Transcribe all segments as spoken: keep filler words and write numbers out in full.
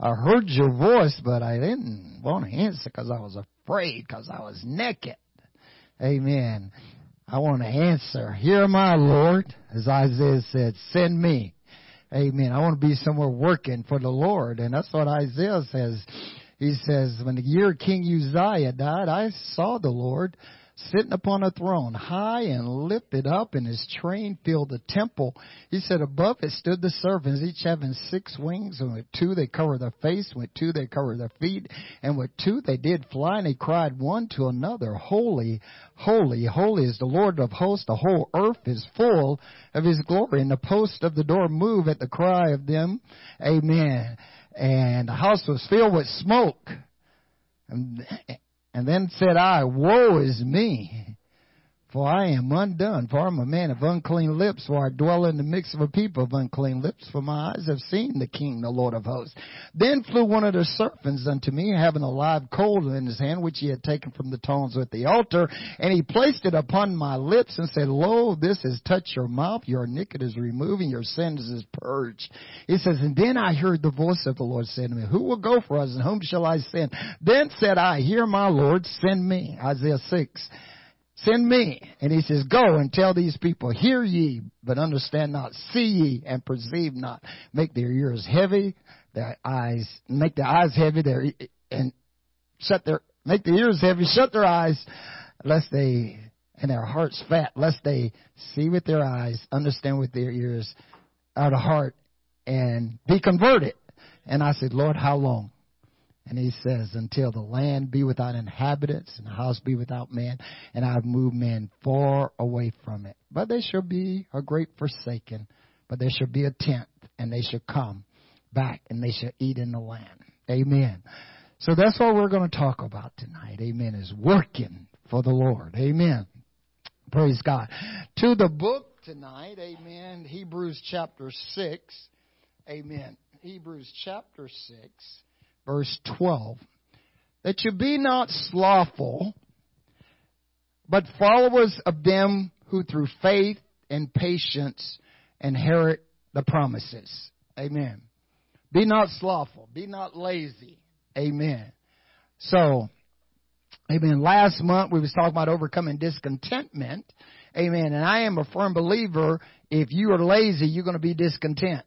I heard your voice, but I didn't want to answer because I was afraid, because I was naked. Amen. I want to answer. Hear my Lord, as Isaiah said, send me. Amen. I want to be somewhere working for the Lord. And that's what Isaiah says. He says, when the year King Uzziah died, I saw the Lord sitting upon a throne, high and lifted up, and his train filled the temple. He said, above it stood the servants, each having six wings, and with two they covered their face, with two they covered their feet, and with two they did fly, and they cried one to another, Holy, holy, holy is the Lord of hosts, the whole earth is full of his glory. And the posts of the door moved at the cry of them, amen. And the house was filled with smoke. And And then said I, woe is me, for I am undone, for I am a man of unclean lips, for I dwell in the midst of a people of unclean lips, for my eyes have seen the King, the Lord of hosts. Then flew one of the serpents unto me, having a live coal in his hand, which he had taken from the tongs at the altar, and he placed it upon my lips, and said, Lo, this has touched your mouth, your iniquity is removed, and your sins is purged. It says, and then I heard the voice of the Lord saying to me, who will go for us, and whom shall I send? Then said I, hear my Lord, send me. Isaiah six. Send me. And he says, go and tell these people, hear ye, but understand not, see ye, and perceive not. Make their ears heavy, their eyes, make their eyes heavy, their, and shut their, make their ears heavy, shut their eyes, lest they, and their hearts fat, lest they see with their eyes, understand with their ears, out of heart, and be converted. And I said, Lord, how long? And he says, until the land be without inhabitants and the house be without man, and I have moved men far away from it. But there shall be a great forsaken, but there shall be a tenth, and they shall come back, and they shall eat in the land. Amen. So that's what we're going to talk about tonight. Amen. Is working for the Lord. Amen. Praise God. To the book tonight. Amen. Hebrews chapter six. Amen. Hebrews chapter six. Verse twelve, that you be not slothful, but followers of them who through faith and patience inherit the promises. Amen. Be not slothful. Be not lazy. Amen. So, amen. Last month we was talking about overcoming discontentment. Amen. And I am a firm believer, if you are lazy, you're going to be discontent.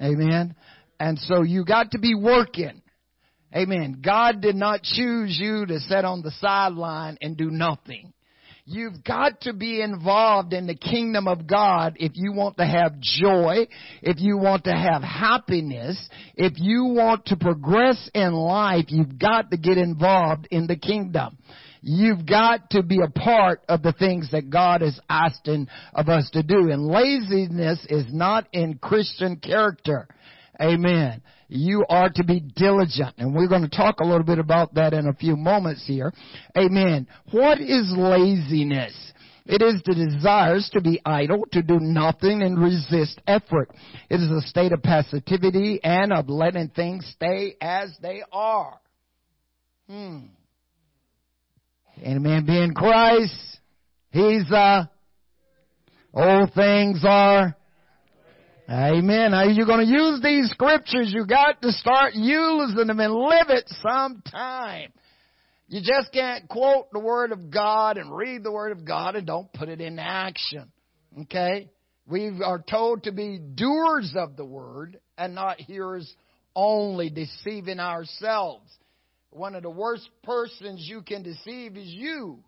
Amen. And so you got to be working. Amen. God did not choose you to sit on the sideline and do nothing. You've got to be involved in the kingdom of God if you want to have joy, if you want to have happiness, if you want to progress in life, you've got to get involved in the kingdom. You've got to be a part of the things that God is asking of us to do. And laziness is not in Christian character. Amen. You are to be diligent. And we're going to talk a little bit about that in a few moments here. Amen. What is laziness? It is the desires to be idle, to do nothing, and resist effort. It is a state of passivity and of letting things stay as they are. Hmm. Any man be in Christ, he's, uh, old things are. Amen. Are you going to use these scriptures? You got to start using them and live it sometime. You just can't quote the Word of God and read the Word of God and don't put it into action. Okay? We are told to be doers of the Word and not hearers only, deceiving ourselves. One of the worst persons you can deceive is you.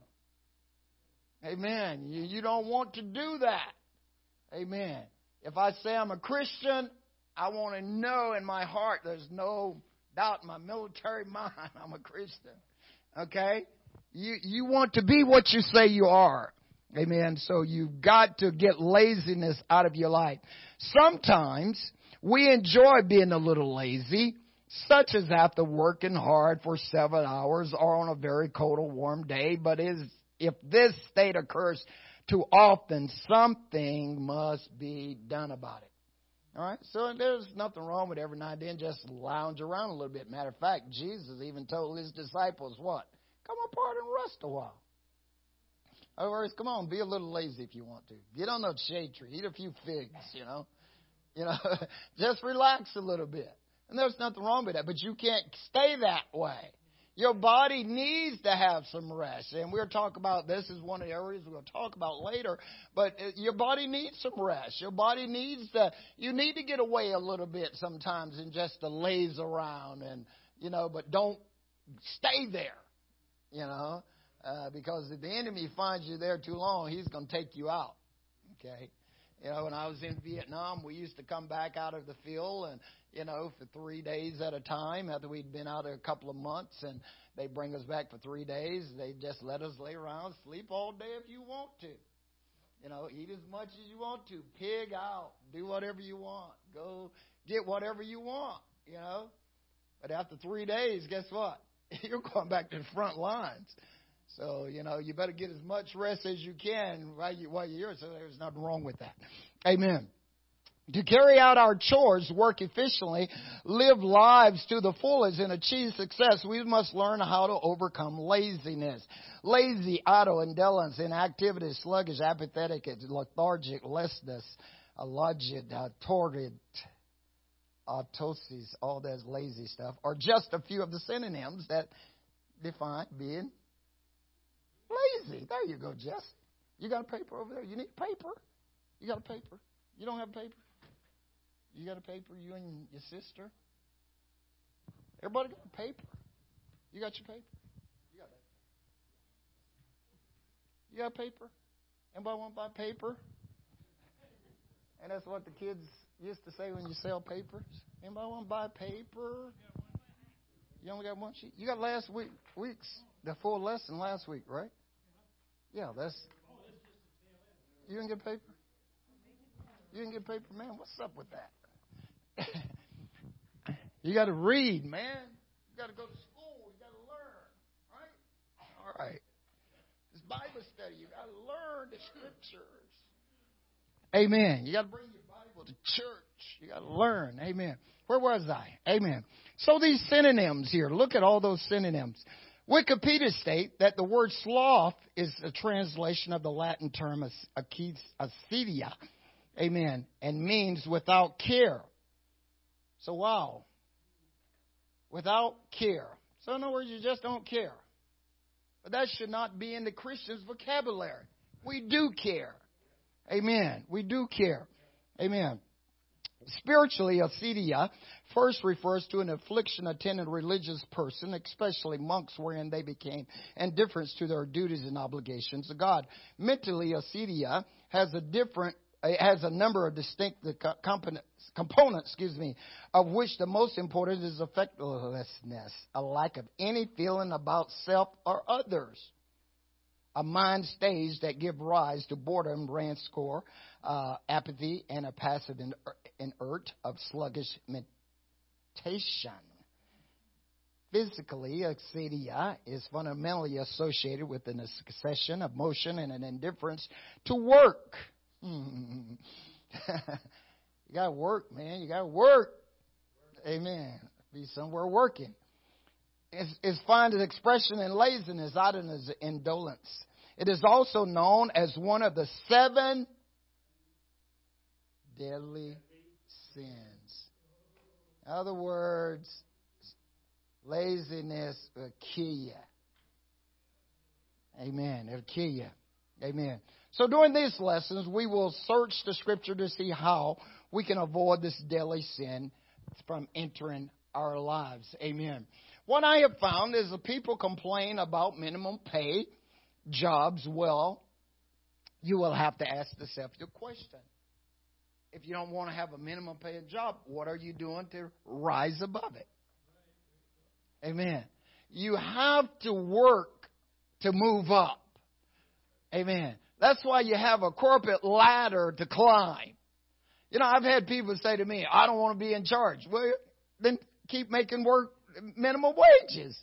Amen. You, you don't want to do that. Amen. If I say I'm a Christian, I want to know in my heart, there's no doubt in my military mind, I'm a Christian. Okay? You you want to be what you say you are. Amen? So you've got to get laziness out of your life. Sometimes we enjoy being a little lazy, such as after working hard for seven hours or on a very cold or warm day. But is if this state occurs too often, something must be done about it. All right? So there's nothing wrong with every now and then just lounge around a little bit. Matter of fact, Jesus even told his disciples what? Come apart and rest a while. In other words, come on, be a little lazy if you want to. Get on a shade tree. Eat a few figs, you know. You know, just relax a little bit. And there's nothing wrong with that, but you can't stay that way. Your body needs to have some rest. And we'll talk about this is one of the areas we'll talk about later. But your body needs some rest. Your body needs to, you need to get away a little bit sometimes and just to laze around and, you know, but don't stay there, you know, uh, because if the enemy finds you there too long, he's going to take you out. Okay. You know, when I was in Vietnam, we used to come back out of the field and, you know, for three days at a time after we'd been out there a couple of months, and they bring us back for three days. They just let us lay around, sleep all day if you want to. You know, eat as much as you want to. Pig out. Do whatever you want. Go get whatever you want, you know. But after three days, guess what? You're going back to the front lines. So, you know, you better get as much rest as you can while, you, while you're here. So there's nothing wrong with that. Amen. To carry out our chores, work efficiently, live lives to the fullest, and achieve success, we must learn how to overcome laziness. Lazy, idle, indolence, inactivity, sluggish, apathetic, lethargic, listless, alleged, torrid, autosis, all that lazy stuff, are just a few of the synonyms that define being lazy. There you go, Jesse. You got a paper over there? You need paper? You got a paper? You don't have paper? You got a paper, you and your sister? Everybody got a paper? You got your paper? You got that. You got paper? Anybody want to buy paper? And that's what the kids used to say when you sell papers. Anybody want to buy paper? You only got one sheet? You got last week, week's, the full lesson last week, right? Yeah, that's... You didn't get paper? You didn't get paper, man. What's up with that? You got to read, man. You got to go to school. You got to learn, right? All right. This Bible study, you got to learn the scriptures. Amen. You got to bring your Bible to church. You got to learn. Amen. Where was I? Amen. So these synonyms here. Look at all those synonyms. Wikipedia state that the word sloth is a translation of the Latin term acedia. Amen. And means without care. So, wow. Without care. So, in other words, you just don't care. But that should not be in the Christian's vocabulary. We do care. Amen. We do care. Amen. Spiritually, acedia first refers to an affliction attendant religious person, especially monks, wherein they became indifferent to their duties and obligations of God. Mentally, acedia has a different It has a number of distinct components, excuse me, of which the most important is affectlessness, a lack of any feeling about self or others, a mind stage that give rise to boredom, rancor, uh, apathy, and a passive inert of sluggish meditation. Physically, acedia is fundamentally associated with an accession of motion and an indifference to work. You got to work, man. You got to work. Amen. Be somewhere working. It's, it's finds expression in laziness, idleness, indolence. It is also known as one of the seven deadly sins. In other words, laziness will kill you. Amen. It'll kill you. Amen. So during these lessons, we will search the Scripture to see how we can avoid this deadly sin from entering our lives. Amen. What I have found is the people complain about minimum pay, jobs. Well, you will have to ask yourself the question. If you don't want to have a minimum pay job, what are you doing to rise above it? Amen. You have to work to move up. Amen. That's why you have a corporate ladder to climb. You know, I've had people say to me, I don't want to be in charge. Well, then keep making work minimum wages.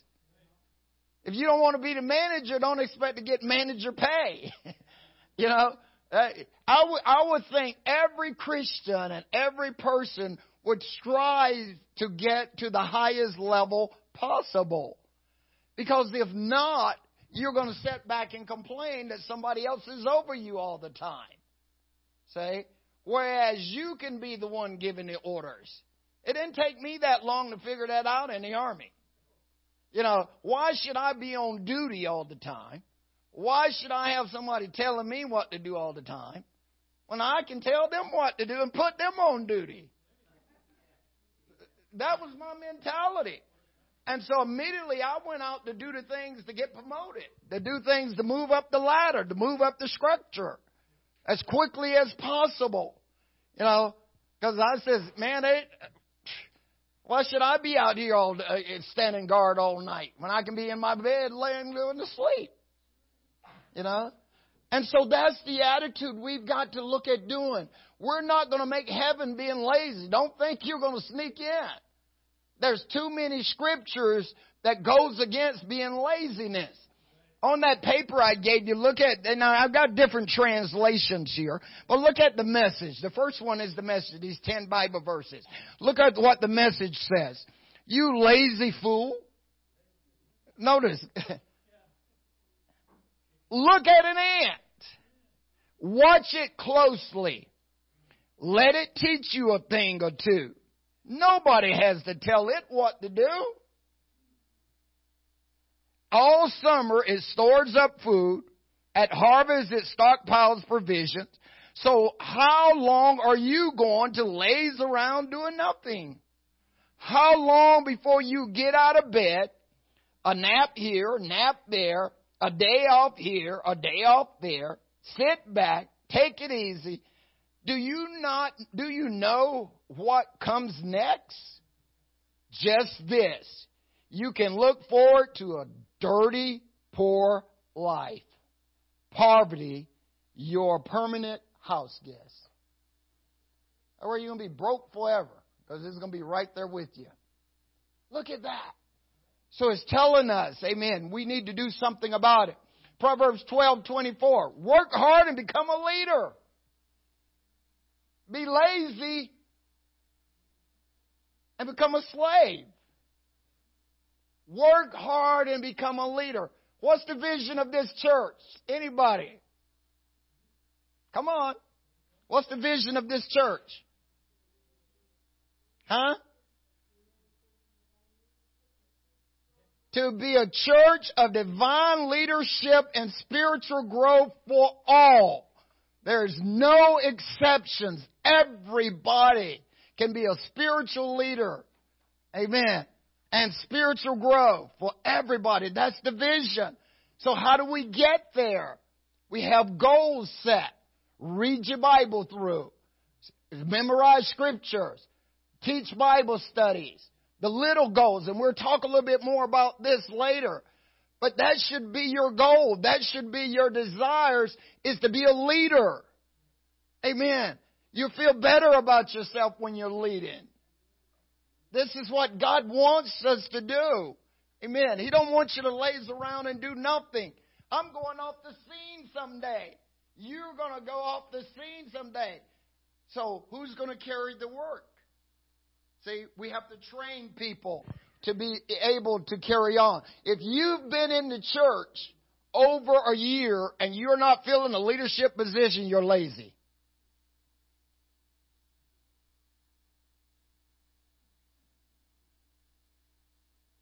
If you don't want to be the manager, don't expect to get manager pay. You know, I, w- I would think every Christian and every person would strive to get to the highest level possible. Because if not, you're going to sit back and complain that somebody else is over you all the time. See? Whereas you can be the one giving the orders. It didn't take me that long to figure that out in the Army. You know, why should I be on duty all the time? Why should I have somebody telling me what to do all the time when I can tell them what to do and put them on duty? That was my mentality. And so immediately I went out to do the things to get promoted, to do things to move up the ladder, to move up the structure as quickly as possible. You know, because I says, man, they, why should I be out here all uh, standing guard all night when I can be in my bed laying going to sleep? You know? And so that's the attitude we've got to look at doing. We're not going to make heaven being lazy. Don't think you're going to sneak in. There's too many scriptures that goes against being laziness. On that paper I gave you, look at, and I've got different translations here, but look at the Message. The first one is the Message, these ten Bible verses. Look at what the Message says. You lazy fool. Notice. Look at an ant. Watch it closely. Let it teach you a thing or two. Nobody has to tell it what to do. All summer it stores up food. At harvest it stockpiles provisions. So how long are you going to laze around doing nothing? How long before you get out of bed, a nap here, a nap there, a day off here, a day off there, sit back, take it easy. Do you not, do you know what comes next? Just this. You can look forward to a dirty, poor life. Poverty, your permanent house guest. Or you're going to be broke forever because it's going to be right there with you. Look at that. So it's telling us, amen, we need to do something about it. Proverbs twelve twenty-four, work hard and become a leader. Be lazy and become a slave. Work hard and become a leader. What's the vision of this church? Anybody? Come on. What's the vision of this church? Huh? To be a church of divine leadership and spiritual growth for all. There's no exceptions. Everybody can be a spiritual leader. Amen. And spiritual growth for everybody. That's the vision. So how do we get there? We have goals set. Read your Bible through. Memorize scriptures. Teach Bible studies. The little goals. And we'll talk a little bit more about this later. But that should be your goal. That should be your desires, is to be a leader. Amen. You feel better about yourself when you're leading. This is what God wants us to do. Amen. He don't want you to laze around and do nothing. I'm going off the scene someday. You're going to go off the scene someday. So who's going to carry the work? See, we have to train people to be able to carry on. If you've been in the church over a year and you're not filling a leadership position, you're lazy.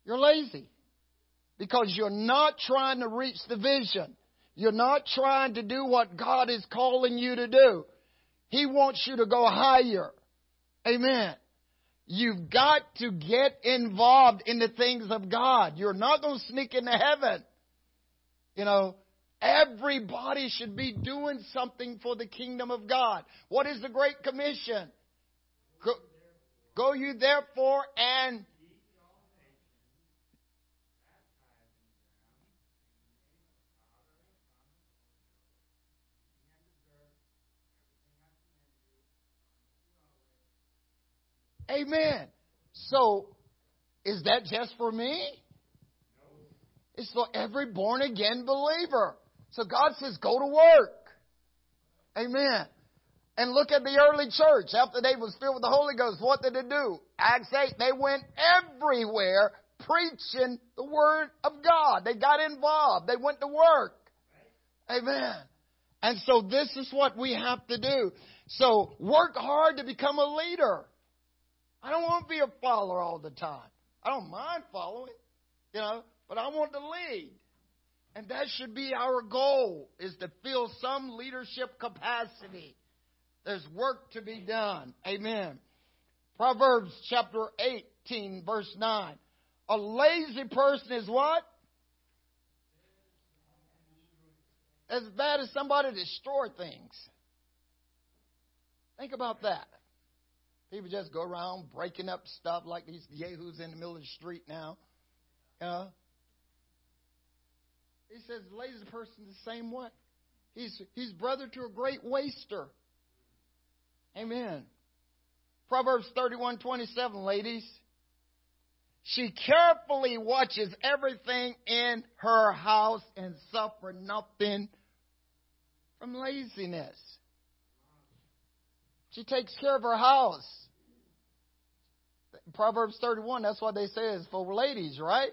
You're lazy because you're not trying to reach the vision. You're not trying to do what God is calling you to do. He wants you to go higher. Amen. You've got to get involved in the things of God. You're not going to sneak into heaven. You know, everybody should be doing something for the kingdom of God. What is the Great Commission? Go, go you therefore and... Amen. So, is that just for me? It's for every born-again believer. So God says, go to work. Amen. And look at the early church. After they was filled with the Holy Ghost, what did they do? Acts eight, they went everywhere preaching the Word of God. They got involved. They went to work. Amen. And so this is what we have to do. So, work hard to become a leader. I don't want to be a follower all the time. I don't mind following, you know, but I want to lead. And that should be our goal, is to fill some leadership capacity. There's work to be done. Amen. Proverbs chapter eighteen, verse nine. A lazy person is what? As bad as somebody destroy things. Think about that. People just go around breaking up stuff like these yahoos in the middle of the street now. You know? He says the lazy person is the same way. He's, he's brother to a great waster. Amen. Proverbs thirty-one twenty-seven, ladies. She carefully watches everything in her house and suffer nothing from laziness. She takes care of her house. Proverbs thirty-one, that's what they say is for ladies, right?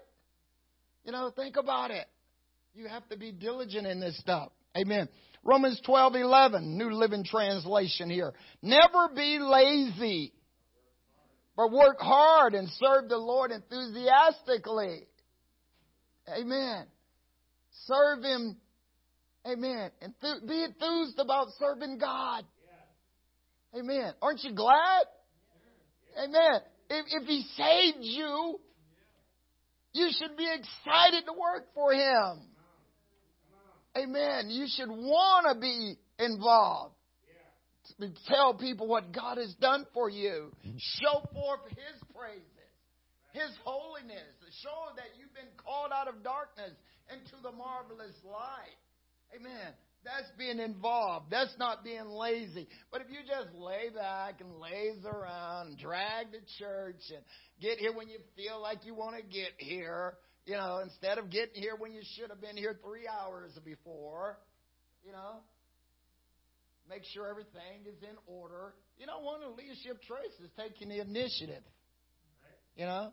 You know, think about it. You have to be diligent in this stuff. Amen. Romans twelve eleven, New Living Translation here. Never be lazy, but work hard and serve the Lord enthusiastically. Amen. Serve Him. Amen. And Enth- be enthused about serving God. Amen. Aren't you glad? Amen. If, if He saved you, you should be excited to work for Him. Amen. You should want to be involved. To tell people what God has done for you. Show forth His praises, His holiness. Show that you've been called out of darkness into the marvelous light. Amen. That's being involved. That's not being lazy. But if you just lay back and laze around and drag the church and get here when you feel like you want to get here, you know, instead of getting here when you should have been here three hours before, you know, make sure everything is in order. You know, one of the leadership traits is taking the initiative. You know,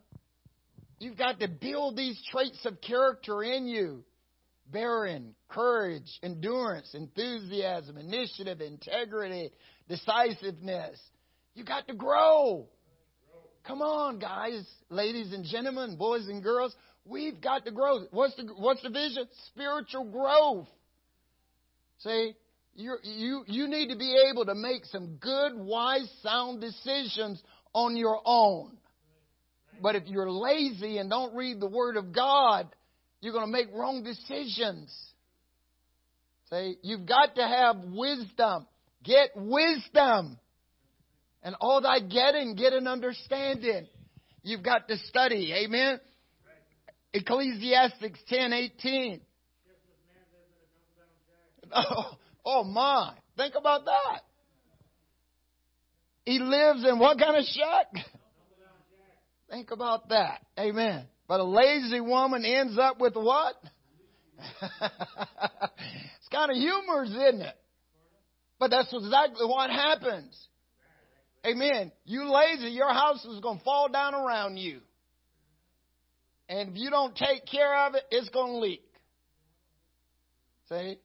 you've got to build these traits of character in you. Bearing, courage, endurance, enthusiasm, initiative, integrity, decisiveness. You got to grow. Come on, guys, ladies and gentlemen, boys and girls. We've got to grow. What's the what's the vision? Spiritual growth. See, you you you need to be able to make some good, wise, sound decisions on your own. But if you're lazy and don't read the Word of God, you're going to make wrong decisions. See, you've got to have wisdom. Get wisdom. And all thy getting, get an understanding. You've got to study. Amen. Ecclesiastes ten eighteen. Oh, oh my. Think about that. He lives in what kind of shack? Think about that. Amen. But a lazy woman ends up with what? It's kind of humorous, isn't it? But that's exactly what happens. Amen. You lazy, your house is going to fall down around you. And if you don't take care of it, it's going to leak. See?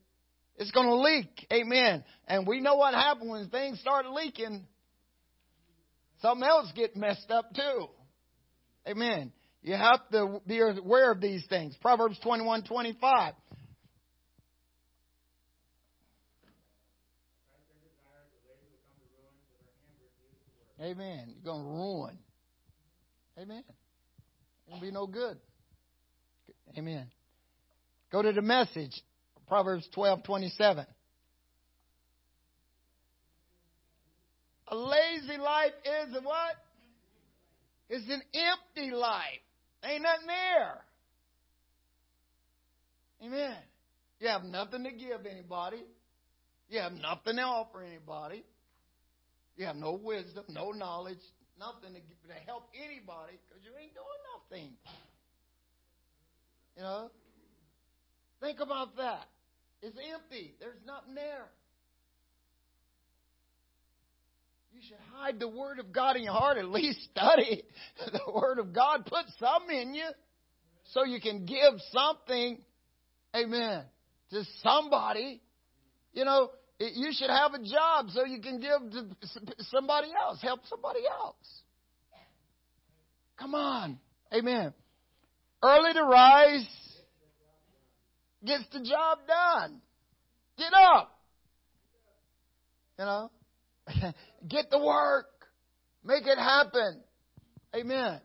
It's going to leak. Amen. And we know what happens when things start leaking. Something else gets messed up too. Amen. You have to be aware of these things. Proverbs twenty-one twenty-five. Amen. You're going to ruin. Amen. It will be no good. Amen. Go to the Message. Proverbs twelve twenty-seven. A lazy life is a what? It's an empty life. Ain't nothing there. Amen. You have nothing to give anybody. You have nothing to offer anybody. You have no wisdom, no knowledge, nothing to, to help anybody because you ain't doing nothing. You know? Think about that. It's empty. There's nothing there. You should hide the Word of God in your heart. At least study the Word of God. Put some in you so you can give something, amen, to somebody. You know, you should have a job so you can give to somebody else, help somebody else. Come on. Amen. Early to rise gets the job done. Get up. You know? Get to work. Make it happen. Amen.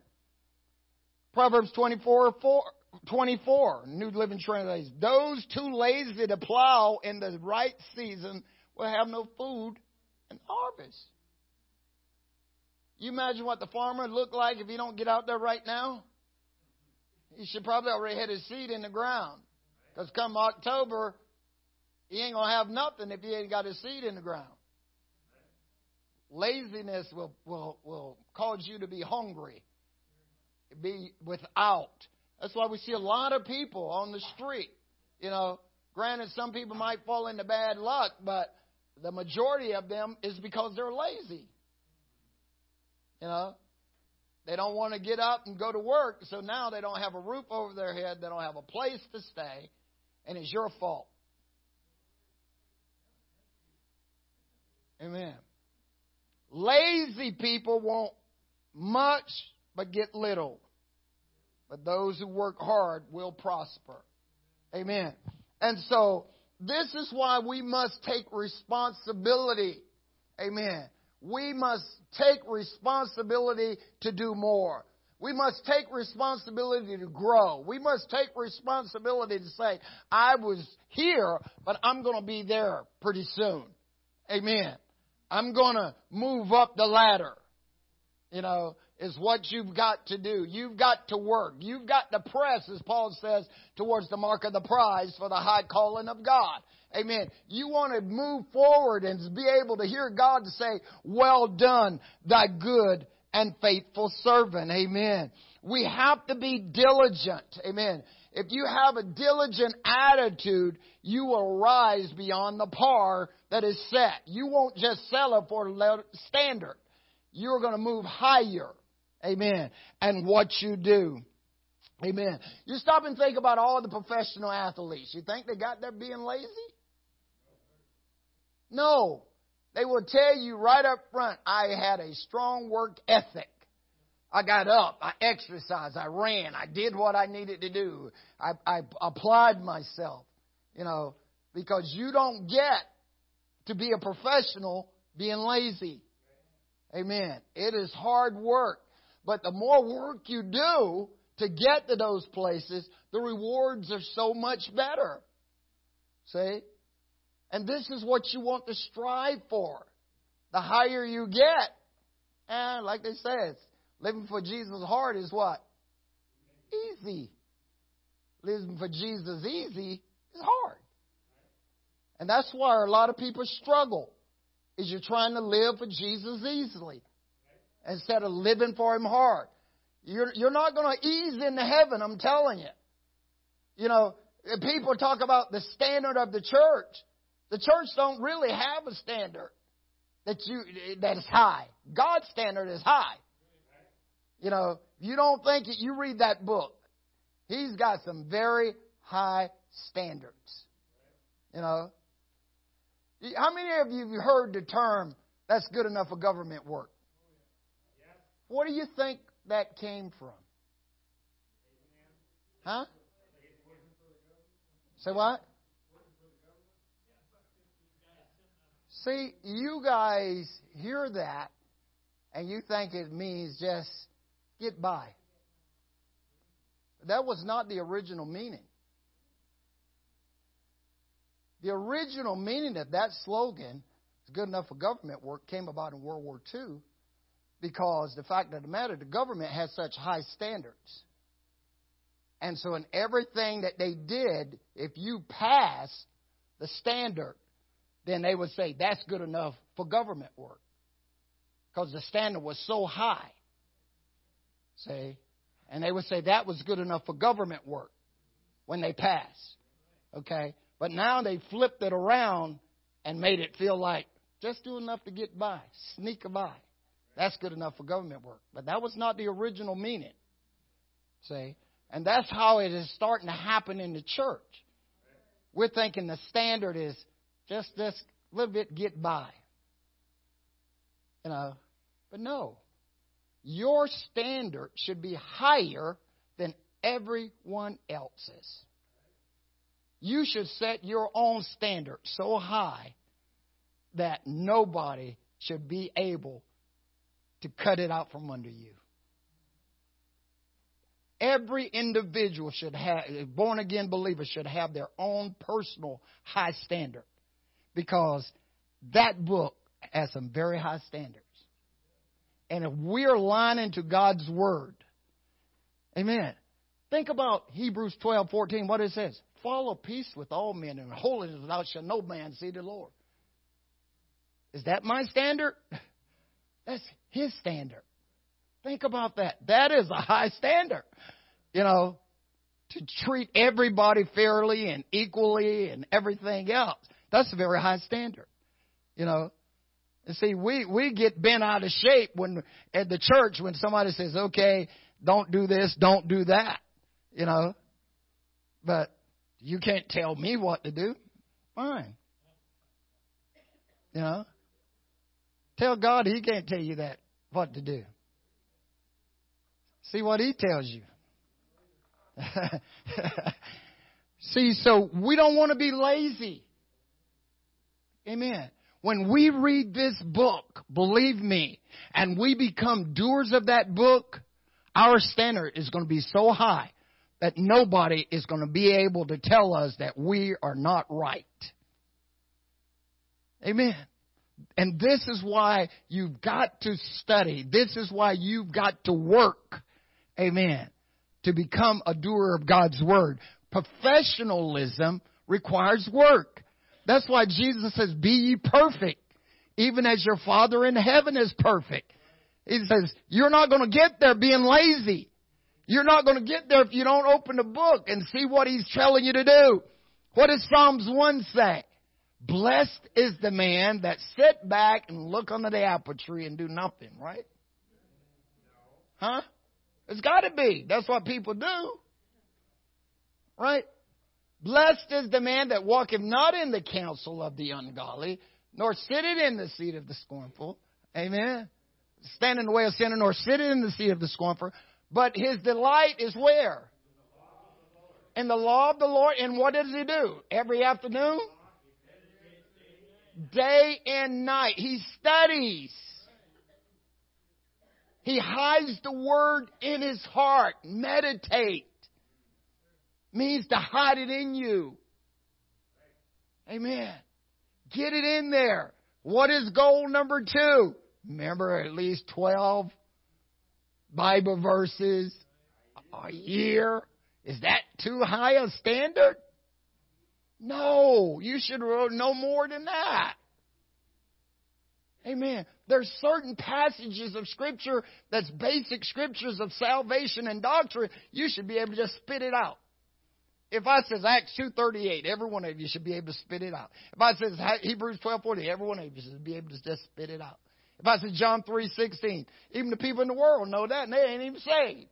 Proverbs twenty-four, four, twenty-four, New Living Translation. Those too lazy to plow in the right season will have no food and harvest. You imagine what the farmer would look like if he don't get out there right now? He should probably already had his seed in the ground. Because come October, he ain't going to have nothing if he ain't got his seed in the ground. Laziness will, will, will cause you to be hungry, be without. That's why we see a lot of people on the street. You know, granted, some people might fall into bad luck, but the majority of them is because they're lazy. You know, they don't want to get up and go to work, so now they don't have a roof over their head, they don't have a place to stay, and it's your fault. Amen. Lazy people want much but get little, but those who work hard will prosper. Amen. And so this is why we must take responsibility. Amen. We must take responsibility to do more. We must take responsibility to grow. We must take responsibility to say, I was here, but I'm going to be there pretty soon. Amen. I'm going to move up the ladder. You know, is what you've got to do. You've got to work. You've got to press, as Paul says, towards the mark of the prize for the high calling of God. Amen. You want to move forward and be able to hear God to say, well done, thy good and faithful servant. Amen. We have to be diligent. Amen. If you have a diligent attitude, you will rise beyond the par that is set. You won't just settle for a standard. You're going to move higher. Amen. And what you do. Amen. You stop and think about all the professional athletes. You think they got there being lazy? No, they will tell you right up front, I had a strong work ethic. I got up, I exercised, I ran, I did what I needed to do. I, I applied myself, you know, because you don't get to be a professional being lazy. Amen. It is hard work. But the more work you do to get to those places, the rewards are so much better. See? And this is what you want to strive for. The higher you get, and like they said, living for Jesus hard is what? Easy. Living for Jesus easy is hard. And that's why a lot of people struggle, is you're trying to live for Jesus easily instead of living for Him hard. You're, you're not going to ease into heaven, I'm telling you. You know, people talk about the standard of the church. The church don't really have a standard that you that is high. God's standard is high. You know, you don't think it. You read that book. He's got some very high standards. You know, how many of you have heard the term "that's good enough for government work"? What do you think that came from? Huh? Say what? See, you guys hear that, and you think it means just get by. That was not the original meaning. The original meaning of that slogan, "it's good enough for government work," came about in World War Two, because the fact of the matter, the government had such high standards. And so in everything that they did, if you passed the standard, then they would say, that's good enough for government work. Because the standard was so high. See? And they would say that was good enough for government work when they passed. Okay? But now they flipped it around and made it feel like just do enough to get by, sneak by. That's good enough for government work. But that was not the original meaning. See? And that's how it is starting to happen in the church. We're thinking the standard is Just this little bit get by. You know. But no. Your standard should be higher than everyone else's. You should set your own standard so high that nobody should be able to cut it out from under you. Every individual should have, born again believers should have their own personal high standard, because that book has some very high standards. And if we're lining to God's word, amen. Think about Hebrews twelve fourteen, what it says. Follow peace with all men, and holiness without shall no man see the Lord. Is that my standard? That's his standard. Think about that. That is a high standard, you know, to treat everybody fairly and equally and everything else. That's a very high standard, you know. And see, we, we get bent out of shape when at the church when somebody says, okay, don't do this, don't do that, you know. But you can't tell me what to do. Fine. You know. Tell God he can't tell you that, what to do. See what he tells you. See, so we don't want to be lazy. Amen. When we read this book, believe me, and we become doers of that book, our standard is going to be so high that nobody is going to be able to tell us that we are not right. Amen. And this is why you've got to study. This is why you've got to work. Amen. To become a doer of God's word. Professionalism requires work. That's why Jesus says, be ye perfect, even as your Father in heaven is perfect. He says, you're not going to get there being lazy. You're not going to get there if you don't open the book and see what he's telling you to do. What does Psalms one say? Blessed is the man that sit back and look under the apple tree and do nothing, right? Huh? It's got to be. That's what people do. Right? Blessed is the man that walketh not in the counsel of the ungodly, nor sitteth in the seat of the scornful. Amen. Stand in the way of sinner, nor sitteth in the seat of the scornful. But his delight is where? In the law of the Lord. And what does he do? Every afternoon? Day and night. He studies. He hides the word in his heart. Meditate. Means to hide it in you. Amen. Get it in there. What is goal number two? Remember at least twelve Bible verses a year. Is that too high a standard? No, you should know more than that. Amen. There's certain passages of Scripture that's basic scriptures of salvation and doctrine. You should be able to just spit it out. If I says Acts two thirty-eight, every one of you should be able to spit it out. If I says Hebrews twelve forty, every one of you should be able to just spit it out. If I says John three sixteen, even the people in the world know that and they ain't even saved.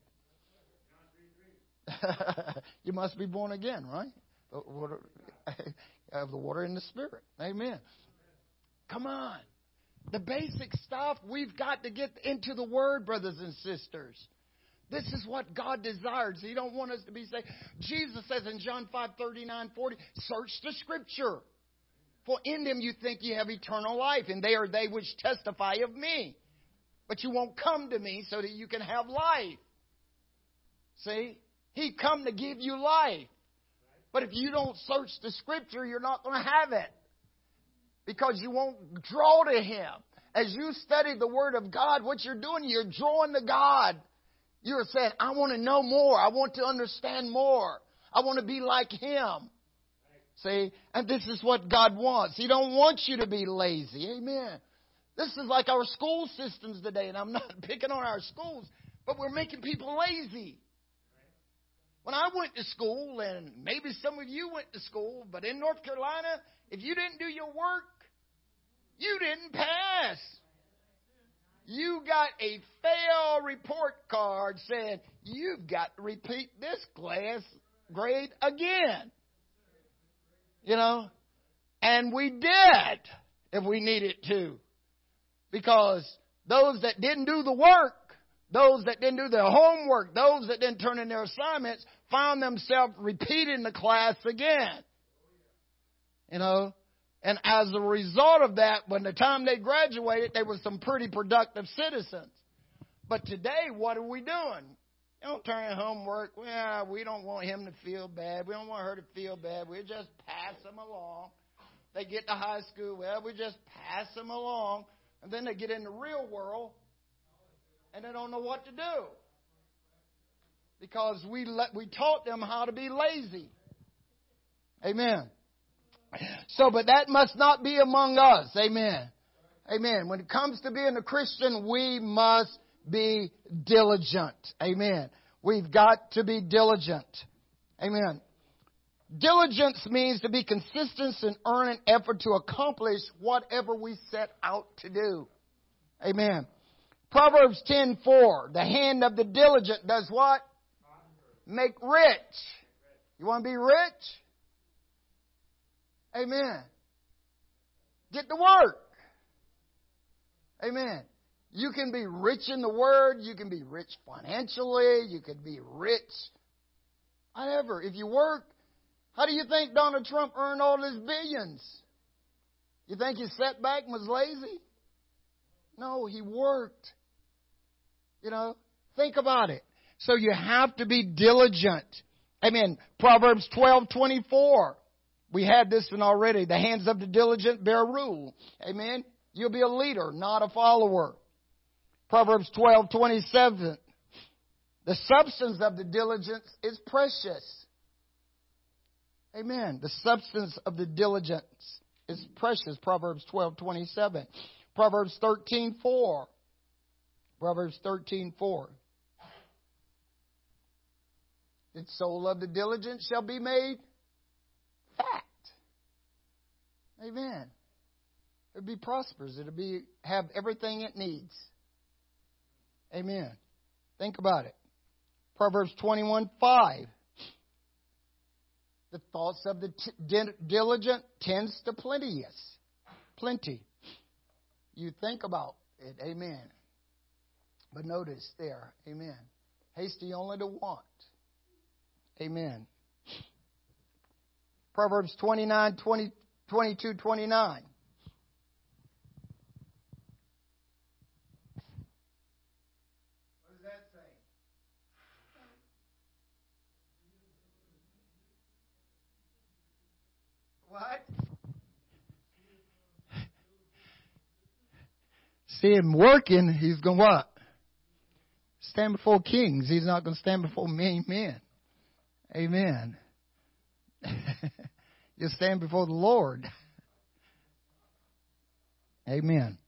You must be born again, right? Of the water and the Spirit. Amen. Come on. The basic stuff, we've got to get into the Word, brothers and sisters. This is what God desires. He don't want us to be saved. Jesus says in John five thirty-nine forty, search the Scripture. For in them you think you have eternal life, and they are they which testify of me. But you won't come to me so that you can have life. See? He come to give you life. But if you don't search the Scripture, you're not going to have it. Because you won't draw to Him. As you study the Word of God, what you're doing, you're drawing to God. You're saying, I want to know more. I want to understand more. I want to be like Him. See? And this is what God wants. He don't want you to be lazy. Amen. This is like our school systems today. And I'm not picking on our schools. But we're making people lazy. When I went to school, and maybe some of you went to school, but in North Carolina, if you didn't do your work, you didn't pass. You got a fail report card saying, you've got to repeat this class grade again. You know? And we did, if we needed to. Because those that didn't do the work, Those that didn't do their homework, those that didn't turn in their assignments, found themselves repeating the class again. You know, and as a result of that, when the time they graduated, they were some pretty productive citizens. But today, what are we doing? They don't turn in homework. Well, we don't want him to feel bad. We don't want her to feel bad. We just pass them along. They get to high school. Well, we just pass them along. And then they get in the real world, and they don't know what to do. Because we let, we taught them how to be lazy. Amen. So, but that must not be among us. Amen. Amen. When it comes to being a Christian, we must be diligent. Amen. We've got to be diligent. Amen. Diligence means to be consistent in earnest effort to accomplish whatever we set out to do. Amen. Proverbs ten four, the hand of the diligent does what? Make rich. You want to be rich? Amen. Get to work. Amen. You can be rich in the Word. You can be rich financially. You can be rich. However, if you work, how do you think Donald Trump earned all his billions? You think he sat back and was lazy? No, he worked. You know, think about it. So you have to be diligent. Amen. Proverbs twelve twenty-four. We had this one already. The hands of the diligent bear rule. Amen. You'll be a leader, not a follower. Proverbs twelve twenty-seven. The substance of the diligent is precious. Amen. The substance of the diligent is precious. Proverbs twelve twenty-seven. Proverbs thirteen four. Proverbs thirteen four. The soul of the diligent shall be made fat. Amen. It'll be prosperous. It'll be have everything it needs. Amen. Think about it. Proverbs twenty-one five. The thoughts of the t- diligent tends to plenteous. Plenty. You think about it. Amen. But notice there. Amen. Hasty only to want. Amen. Proverbs twenty-nine, twenty, twenty-two, twenty-nine. What? See him working, he's going to what? Stand before kings. He's not going to stand before mean men. Amen. You'll stand before the Lord. Amen.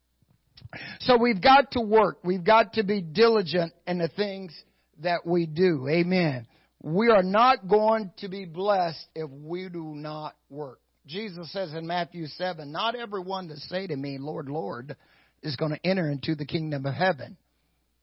So we've got to work. We've got to be diligent in the things that we do. Amen. We are not going to be blessed if we do not work. Jesus says in Matthew seven, not everyone that say to me, Lord, Lord, is going to enter into the kingdom of heaven.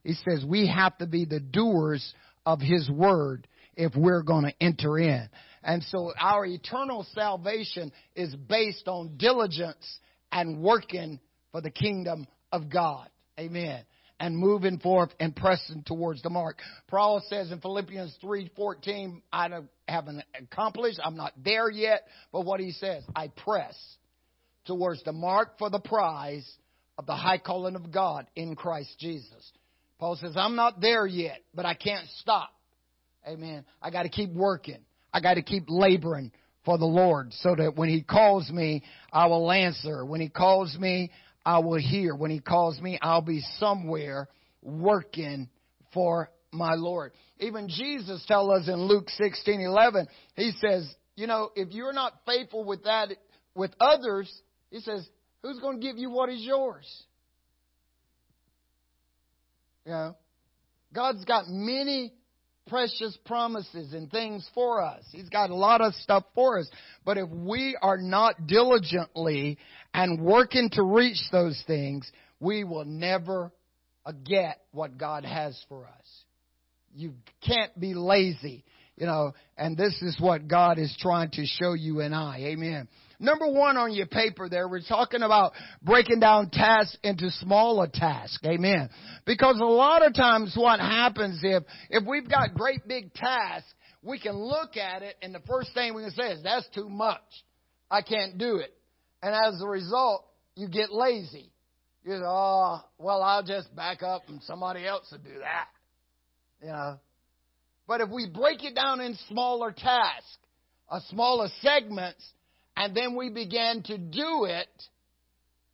He says we have to be the doers of his word if we're going to enter in. And so our eternal salvation is based on diligence and working for the kingdom of God. Amen. And moving forth and pressing towards the mark. Paul says in Philippians three fourteen, I haven't accomplished, I'm not there yet. But what he says, I press towards the mark for the prize of the high calling of God in Christ Jesus. Paul says, I'm not there yet, but I can't stop. Amen. I got to keep working. I got to keep laboring for the Lord so that when he calls me, I will answer. When he calls me, I will hear. When he calls me, I'll be somewhere working for my Lord. Even Jesus tells us in Luke sixteen eleven, he says, you know, if you're not faithful with that, with others, he says, who's going to give you what is yours? You know, God's got many precious promises and things for us. He's got a lot of stuff for us. But if we are not diligently and working to reach those things, we will never get what God has for us. You can't be lazy. You know, and this is what God is trying to show you and I. Amen. Number one on your paper there, we're talking about breaking down tasks into smaller tasks. Amen. Because a lot of times what happens if, if we've got great big tasks, we can look at it and the first thing we can say is, that's too much. I can't do it. And as a result, you get lazy. You say, oh, well, I'll just back up and somebody else will do that. You know. But if we break it down in smaller tasks, or smaller segments, and then we begin to do it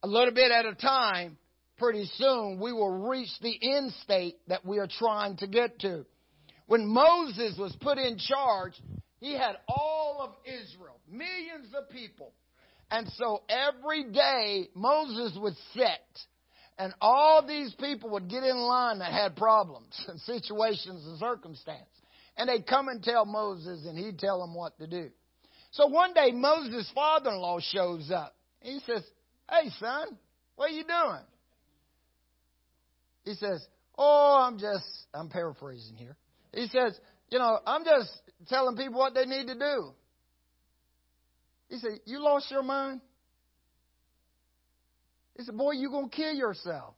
a little bit at a time, pretty soon we will reach the end state that we are trying to get to. When Moses was put in charge, he had all of Israel, millions of people. And so every day Moses would sit, and all these people would get in line that had problems and situations and circumstances. And they'd come and tell Moses, and he'd tell them what to do. So one day, Moses' father-in-law shows up. He says, hey, son, what are you doing? He says, oh, I'm just, I'm paraphrasing here. He says, you know, I'm just telling people what they need to do. He said, you lost your mind? He said, boy, you're going to kill yourself.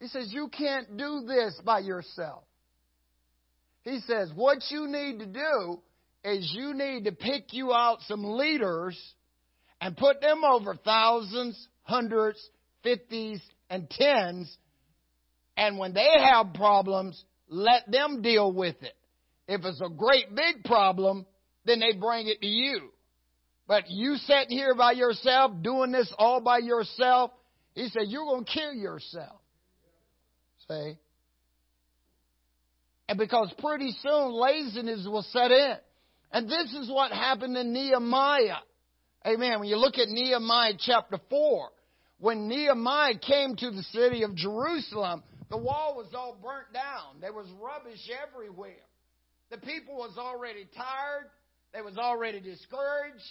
He says, you can't do this by yourself. He says, what you need to do is you need to pick you out some leaders and put them over thousands, hundreds, fifties, and tens. And when they have problems, let them deal with it. If it's a great big problem, then they bring it to you. But you sitting here by yourself, doing this all by yourself, he said, you're going to kill yourself. See? And because pretty soon laziness will set in. And this is what happened to Nehemiah. Amen. When you look at Nehemiah chapter four, when Nehemiah came to the city of Jerusalem, the wall was all burnt down. There was rubbish everywhere. The people was already tired. They was already discouraged.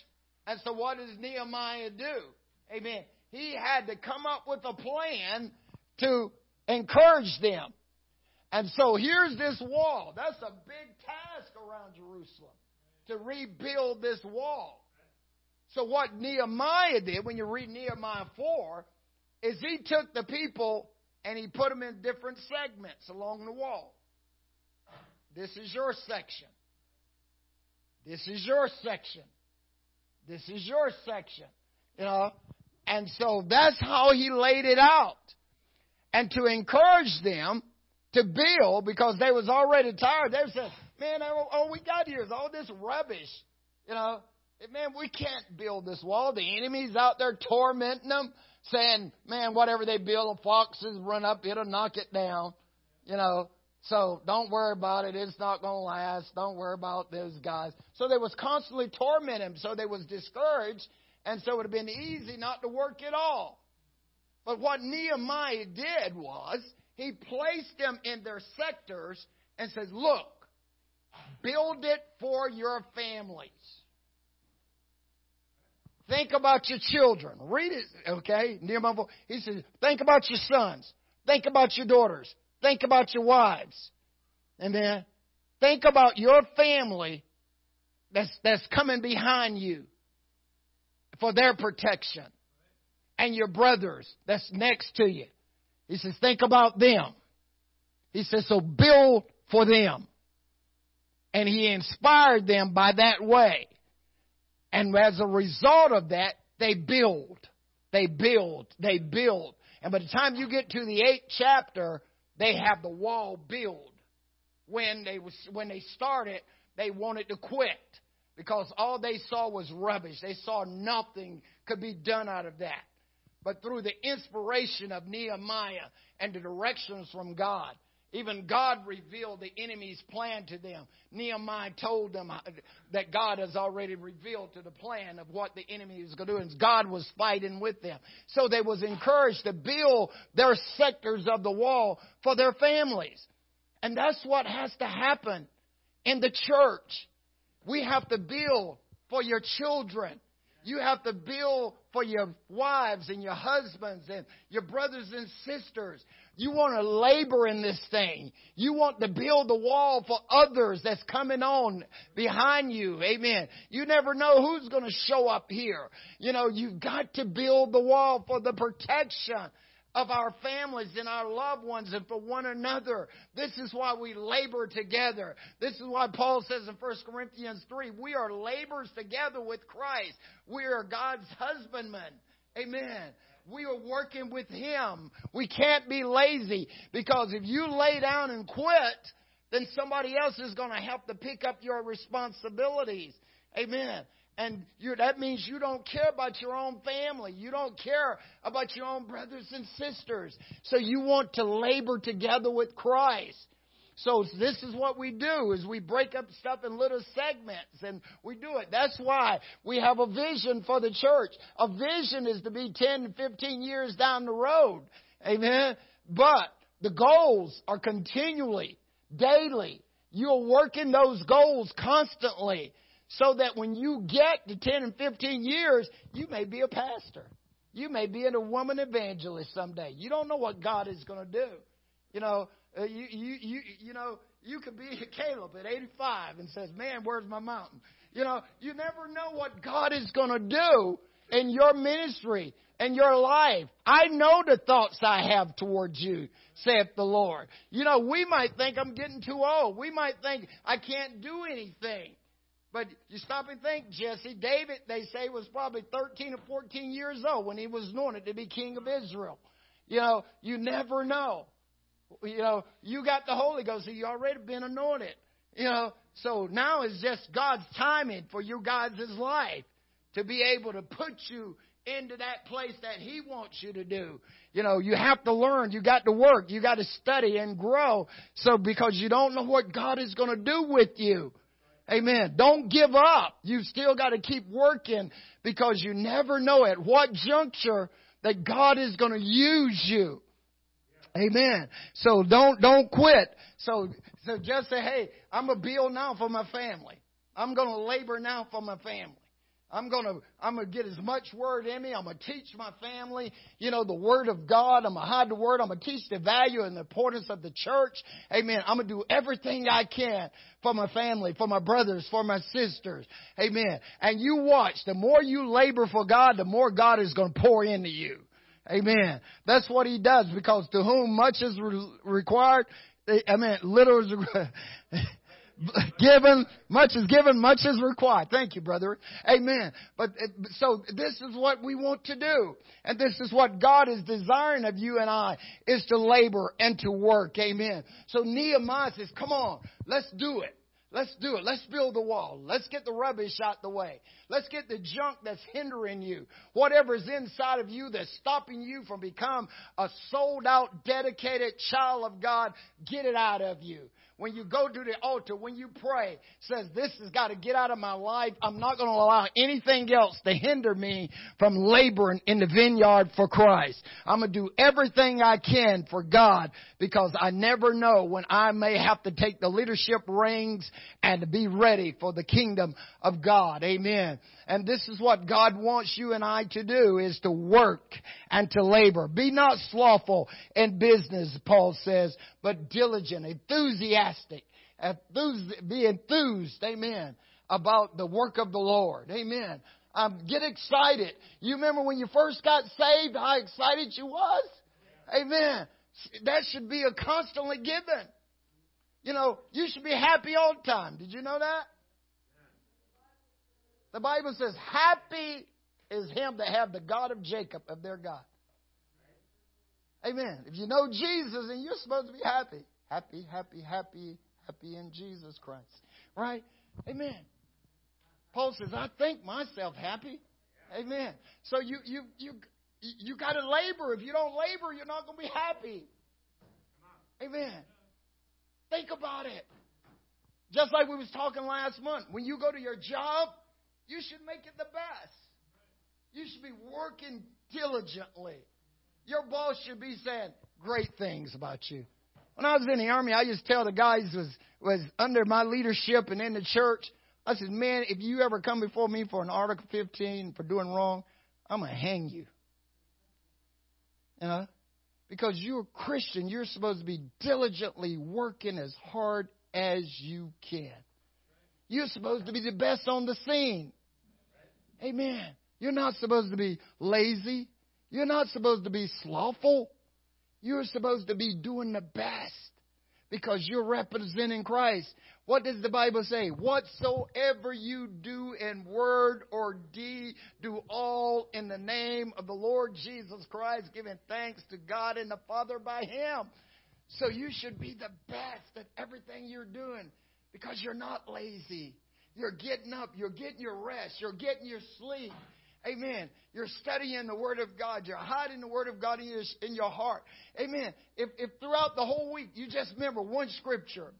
And so what does Nehemiah do? Amen. He had to come up with a plan to encourage them. And so here's this wall. That's a big task around Jerusalem, to rebuild this wall. So what Nehemiah did, when you read Nehemiah four, is he took the people and he put them in different segments along the wall. This is your section. This is your section. This is your section. You know? And so that's how he laid it out. And to encourage them to build, because they was already tired. They said, man, all we got here is all this rubbish. You know, man, we can't build this wall. The enemy's out there tormenting them, saying, man, whatever they build, the foxes run up, it'll knock it down. You know, so don't worry about it. It's not going to last. Don't worry about those guys. So they was constantly tormenting them. So they was discouraged. And so it would have been easy not to work at all. But what Nehemiah did was he placed them in their sectors and says, look, build it for your families. Think about your children. Read it, okay? Nehemiah, he says, think about your sons. Think about your daughters. Think about your wives. And then think about your family that's, that's coming behind you for their protection. And your brothers that's next to you. He says, think about them. He says, so build for them. And he inspired them by that way. And as a result of that, they build. They build. They build. And by the time you get to the eighth chapter, they have the wall built. When they was, when they started, they wanted to quit because all they saw was rubbish. They saw nothing could be done out of that. But through the inspiration of Nehemiah and the directions from God, even God revealed the enemy's plan to them. Nehemiah told them that God has already revealed to the plan of what the enemy was going to do. And God was fighting with them. So they was encouraged to build their sectors of the wall for their families. And that's what has to happen in the church. We have to build for your children. You have to build for your wives and your husbands and your brothers and sisters. You want to labor in this thing. You want to build the wall for others that's coming on behind you. Amen. You never know who's going to show up here. You know, you've got to build the wall for the protection of our families and our loved ones and for one another. This is why we labor together. This is why Paul says in First Corinthians three, we are laborers together with Christ. We are God's husbandmen. Amen. We are working with Him. We can't be lazy, because if you lay down and quit, then somebody else is going to have to pick up your responsibilities. Amen. And you're, that means you don't care about your own family. You don't care about your own brothers and sisters. So you want to labor together with Christ. So this is what we do, is we break up stuff in little segments, and we do it. That's why we have a vision for the church. A vision is to be ten to fifteen years down the road. Amen. But the goals are continually, daily. You're working those goals constantly, so that when you get to ten and fifteen years, you may be a pastor. You may be a woman evangelist someday. You don't know what God is going to do. You know, uh, you, you, you, you know, you could be Caleb at eighty-five and says, man, where's my mountain? You know, you never know what God is going to do in your ministry and your life. I know the thoughts I have towards you, saith the Lord. You know, we might think I'm getting too old. We might think I can't do anything. But you stop and think, Jesse. David, they say, was probably thirteen or fourteen years old when he was anointed to be king of Israel. You know, you never know. You know, you got the Holy Ghost, so you already been anointed. You know, so now it's just God's timing for your God's life to be able to put you into that place that He wants you to do. You know, you have to learn. You got to work. You got to study and grow. So because you don't know what God is going to do with you. Amen. Don't give up. You've still got to keep working, because you never know at what juncture that God is going to use you. Amen. So don't don't quit. So so just say, hey, I'm gonna build now for my family. I'm gonna labor now for my family. I'm gonna I'm gonna get as much word in me. I'm gonna teach my family, you know, the word of God. I'm gonna hide the word. I'm gonna teach the value and the importance of the church. Amen. I'm gonna do everything I can for my family, for my brothers, for my sisters. Amen. And you watch, the more you labor for God, the more God is gonna pour into you. Amen. That's what He does, because to whom much is re- required, I mean, little is required. Given, much is given, much is required. Thank you, brother. Amen. But so this is what we want to do. And this is what God is desiring of you and I, is to labor and to work. Amen. So Nehemiah says, come on, let's do it. Let's do it. Let's build the wall. Let's get the rubbish out the way. Let's get the junk that's hindering you. Whatever's inside of you that's stopping you from becoming a sold out, dedicated child of God, get it out of you. When you go to the altar, when you pray, says, this has got to get out of my life. I'm not going to allow anything else to hinder me from laboring in the vineyard for Christ. I'm going to do everything I can for God, because I never know when I may have to take the leadership reins and be ready for the kingdom of God. Amen. And this is what God wants you and I to do, is to work and to labor. Be not slothful in business, Paul says, but diligent, enthusiastic. Be enthused, amen, about the work of the Lord, amen. Um, get excited. You remember when you first got saved, how excited you was? Amen. That should be a constantly given. You know, you should be happy all the time. Did you know that? The Bible says, happy is him that have the God of Jacob, of their God. Amen. If you know Jesus, then you're supposed to be happy. Happy, happy, happy, happy in Jesus Christ. Right? Amen. Paul says, I think myself happy. Amen. So you you you you got to labor. If you don't labor, you're not going to be happy. Amen. Think about it. Just like we was talking last month. When you go to your job, you should make it the best. You should be working diligently. Your boss should be saying great things about you. When I was in the Army, I used to tell the guys who was, was under my leadership and in the church, I said, man, if you ever come before me for an Article fifteen for doing wrong, I'm going to hang you. You know? Because you're a Christian. You're supposed to be diligently working as hard as you can. You're supposed to be the best on the scene. Amen. You're not supposed to be lazy. You're not supposed to be slothful. You're supposed to be doing the best because you're representing Christ. What does the Bible say? Whatsoever you do in word or deed, do all in the name of the Lord Jesus Christ, giving thanks to God and the Father by Him. So you should be the best at everything you're doing because you're not lazy. You're getting up. You're getting your rest. You're getting your sleep. Amen. You're studying the Word of God. You're hiding the Word of God in your, in your heart. Amen. If, if throughout the whole week you just remember one scripture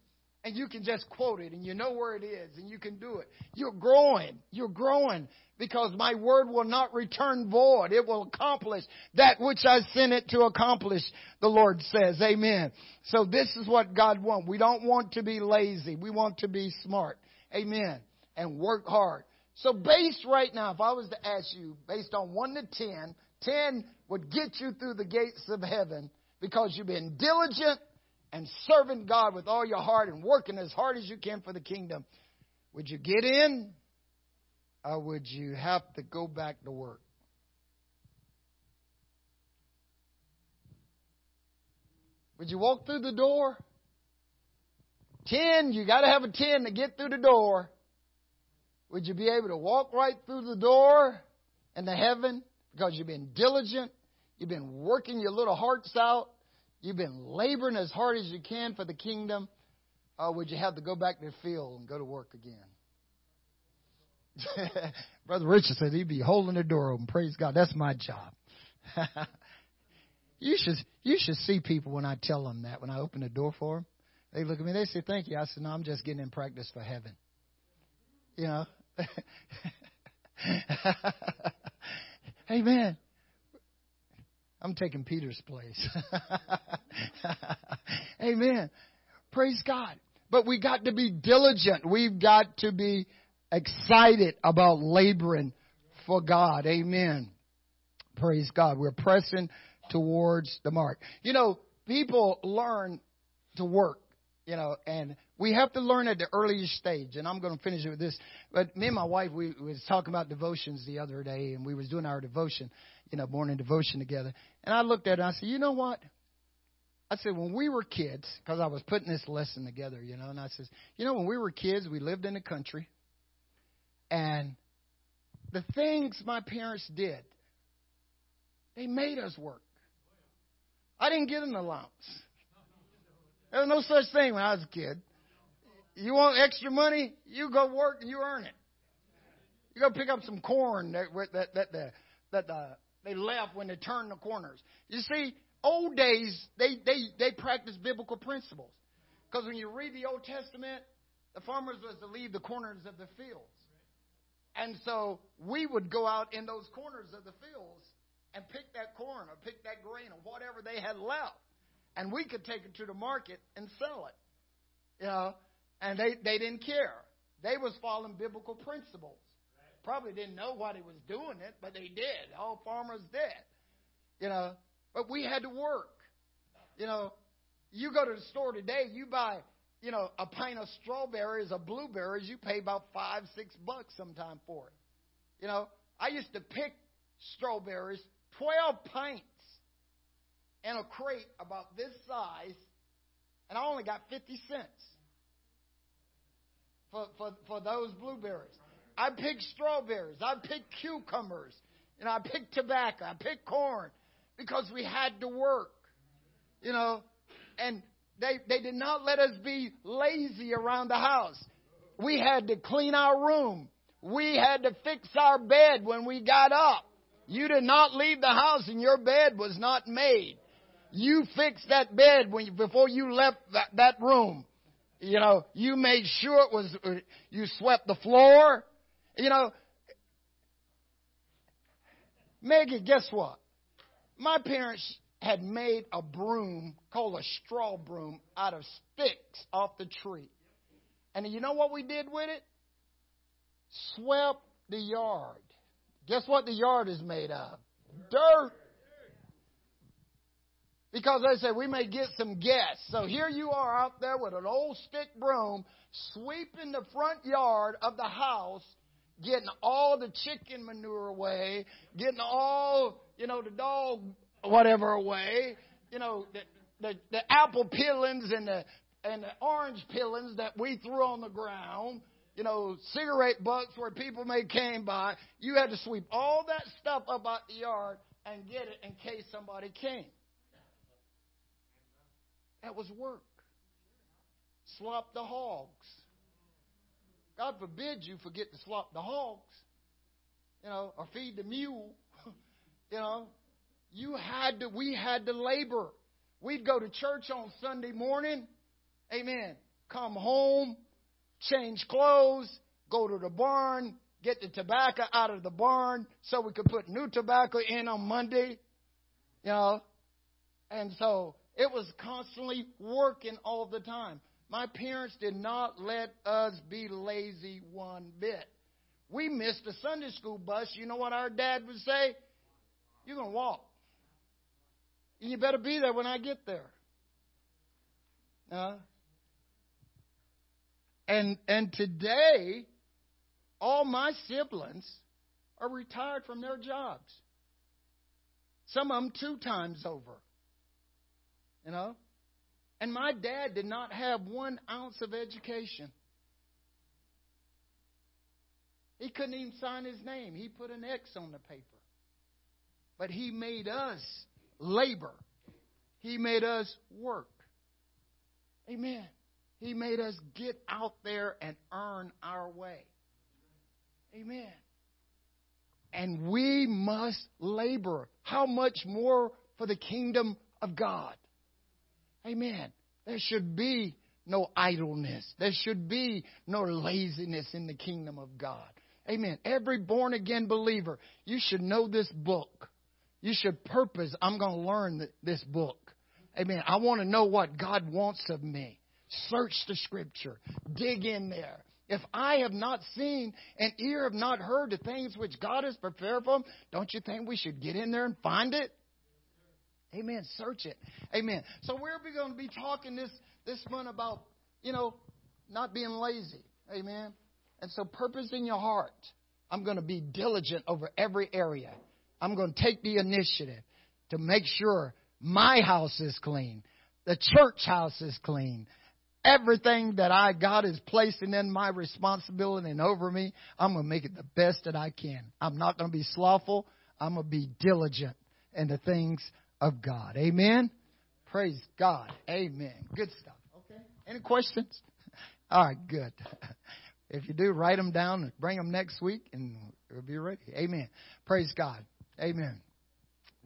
and you can just quote it and you know where it is and you can do it, you're growing. You're growing because my Word will not return void. It will accomplish that which I sent it to accomplish, the Lord says. Amen. So this is what God wants. We don't want to be lazy. We want to be smart. Amen. And work hard. So based right now, if I was to ask you, based on one to ten, ten would get you through the gates of heaven because you've been diligent and serving God with all your heart and working as hard as you can for the kingdom. Would you get in or would you have to go back to work? Would you walk through the door? ten, you got to have a ten to get through the door. Would you be able to walk right through the door into heaven because you've been diligent? You've been working your little hearts out. You've been laboring as hard as you can for the kingdom. Or would you have to go back to the field and go to work again? Brother Richard said he'd be holding the door open. Praise God. That's my job. You should, you should see people when I tell them that, when I open the door for them. They look at me. They say, thank you. I said, no, I'm just getting in practice for heaven. You know, amen. I'm taking Peter's place. Amen. Praise God. But we got to be diligent. We've got to be excited about laboring for God. Amen. Praise God. We're pressing towards the mark. You know, people learn to work, you know, and we have to learn at the earliest stage, and I'm going to finish it with this. But me and my wife, we, we was talking about devotions the other day, and we was doing our devotion, you know, morning devotion together. And I looked at her, and I said, you know what? I said, when we were kids, because I was putting this lesson together, you know, and I said, you know, when we were kids, we lived in the country. And the things my parents did, they made us work. I didn't get an allowance. There was no such thing when I was a kid. You want extra money? You go work and you earn it. You go pick up some corn that that that that, that uh, they left when they turned the corners. You see, old days they they they practiced biblical principles, because when you read the Old Testament, the farmers was to leave the corners of the fields, and so we would go out in those corners of the fields and pick that corn or pick that grain or whatever they had left, and we could take it to the market and sell it. You know. And they, they didn't care. They was following biblical principles. Probably didn't know why they was doing it, but they did. All farmers did. You know, but we had to work. You know, you go to the store today, you buy, you know, a pint of strawberries or blueberries, you pay about five, six bucks sometime for it. You know, I used to pick strawberries, twelve pints in a crate about this size, and I only got fifty cents. For, for for those blueberries. I pick strawberries. I pick cucumbers. You know, I pick tobacco. I pick corn. Because we had to work. You know. And they, they did not let us be lazy around the house. We had to clean our room. We had to fix our bed when we got up. You did not leave the house and your bed was not made. You fixed that bed when you, before you left that, that room. You know, you made sure it was, you swept the floor. You know, Maggie, guess what? My parents had made a broom called a straw broom out of sticks off the tree. And you know what we did with it? swept the yard. Guess what the yard is made of? Dirt. Because they said, we may get some guests. So here you are out there with an old stick broom, sweeping the front yard of the house, getting all the chicken manure away, getting all, you know, the dog whatever away, you know, the, the, the apple peelings and the, and the orange peelings that we threw on the ground, you know, cigarette butts where people may came by. You had to sweep all that stuff up out the yard and get it in case somebody came. That was work. Slop the hogs. God forbid you forget to slop the hogs, you know, or feed the mule. You know, you had to, we had to labor. We'd go to church on Sunday morning, amen, come home, change clothes, go to the barn, get the tobacco out of the barn so we could put new tobacco in on Monday, you know. And so it was constantly working all the time. My parents did not let us be lazy one bit. We missed the Sunday school bus. You know what our dad would say? You're going to walk. And you better be there when I get there. Uh, and, and today, all my siblings are retired from their jobs. Some of them two times over. You know? And my dad did not have one ounce of education. He couldn't even sign his name. He put an X on the paper. But he made us labor. He made us work. Amen. He made us get out there and earn our way. Amen. And we must labor. How much more for the kingdom of God? Amen. There should be no idleness. There should be no laziness in the kingdom of God. Amen. Every born-again believer, you should know this book. You should purpose, I'm going to learn this book. Amen. I want to know what God wants of me. Search the Scripture. Dig in there. If I have not seen and ear have not heard the things which God has prepared for them, don't you think we should get in there and find it? Amen. Search it. Amen. So we're going to be talking this, this month about, you know, not being lazy. Amen. And so purpose in your heart. I'm going to be diligent over every area. I'm going to take the initiative to make sure my house is clean. The church house is clean. Everything that I God is placing in my responsibility and over me, I'm going to make it the best that I can. I'm not going to be slothful. I'm going to be diligent in the things of God. Amen. Praise God. Amen. Good stuff. Okay. Any questions? All right. Good. If you do, write them down and bring them next week and we'll be ready. Amen. Praise God. Amen.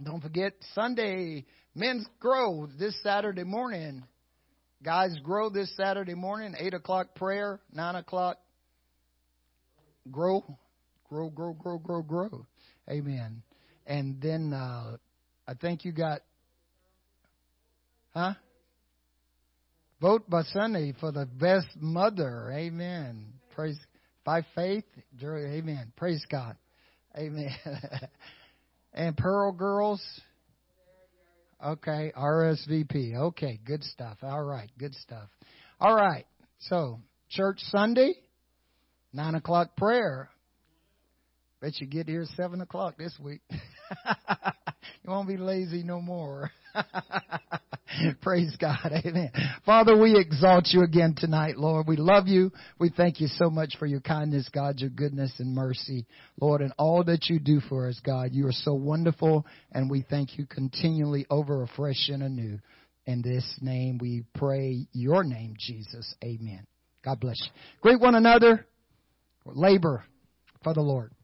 Don't forget Sunday, men's grow this Saturday morning. Guys grow this Saturday morning, eight o'clock prayer, nine o'clock grow, grow, grow, grow, grow, grow. Amen. And then, uh, I think you got, huh? Vote by Sunday for the best mother. Amen. Praise by faith. Amen. Praise God. Amen. And Pearl Girls. Okay. R S V P. Okay. Good stuff. All right. Good stuff. All right. So church Sunday, nine o'clock prayer. Bet you get here at seven o'clock this week. You won't be lazy no more. Praise God. Amen. Father, we exalt you again tonight, Lord. We love you. We thank you so much for your kindness, God, your goodness and mercy, Lord, and all that you do for us, God. You are so wonderful, and we thank you continually over, afresh, and anew. In this name we pray, your name, Jesus. Amen. God bless you. Greet one another. Labor for the Lord.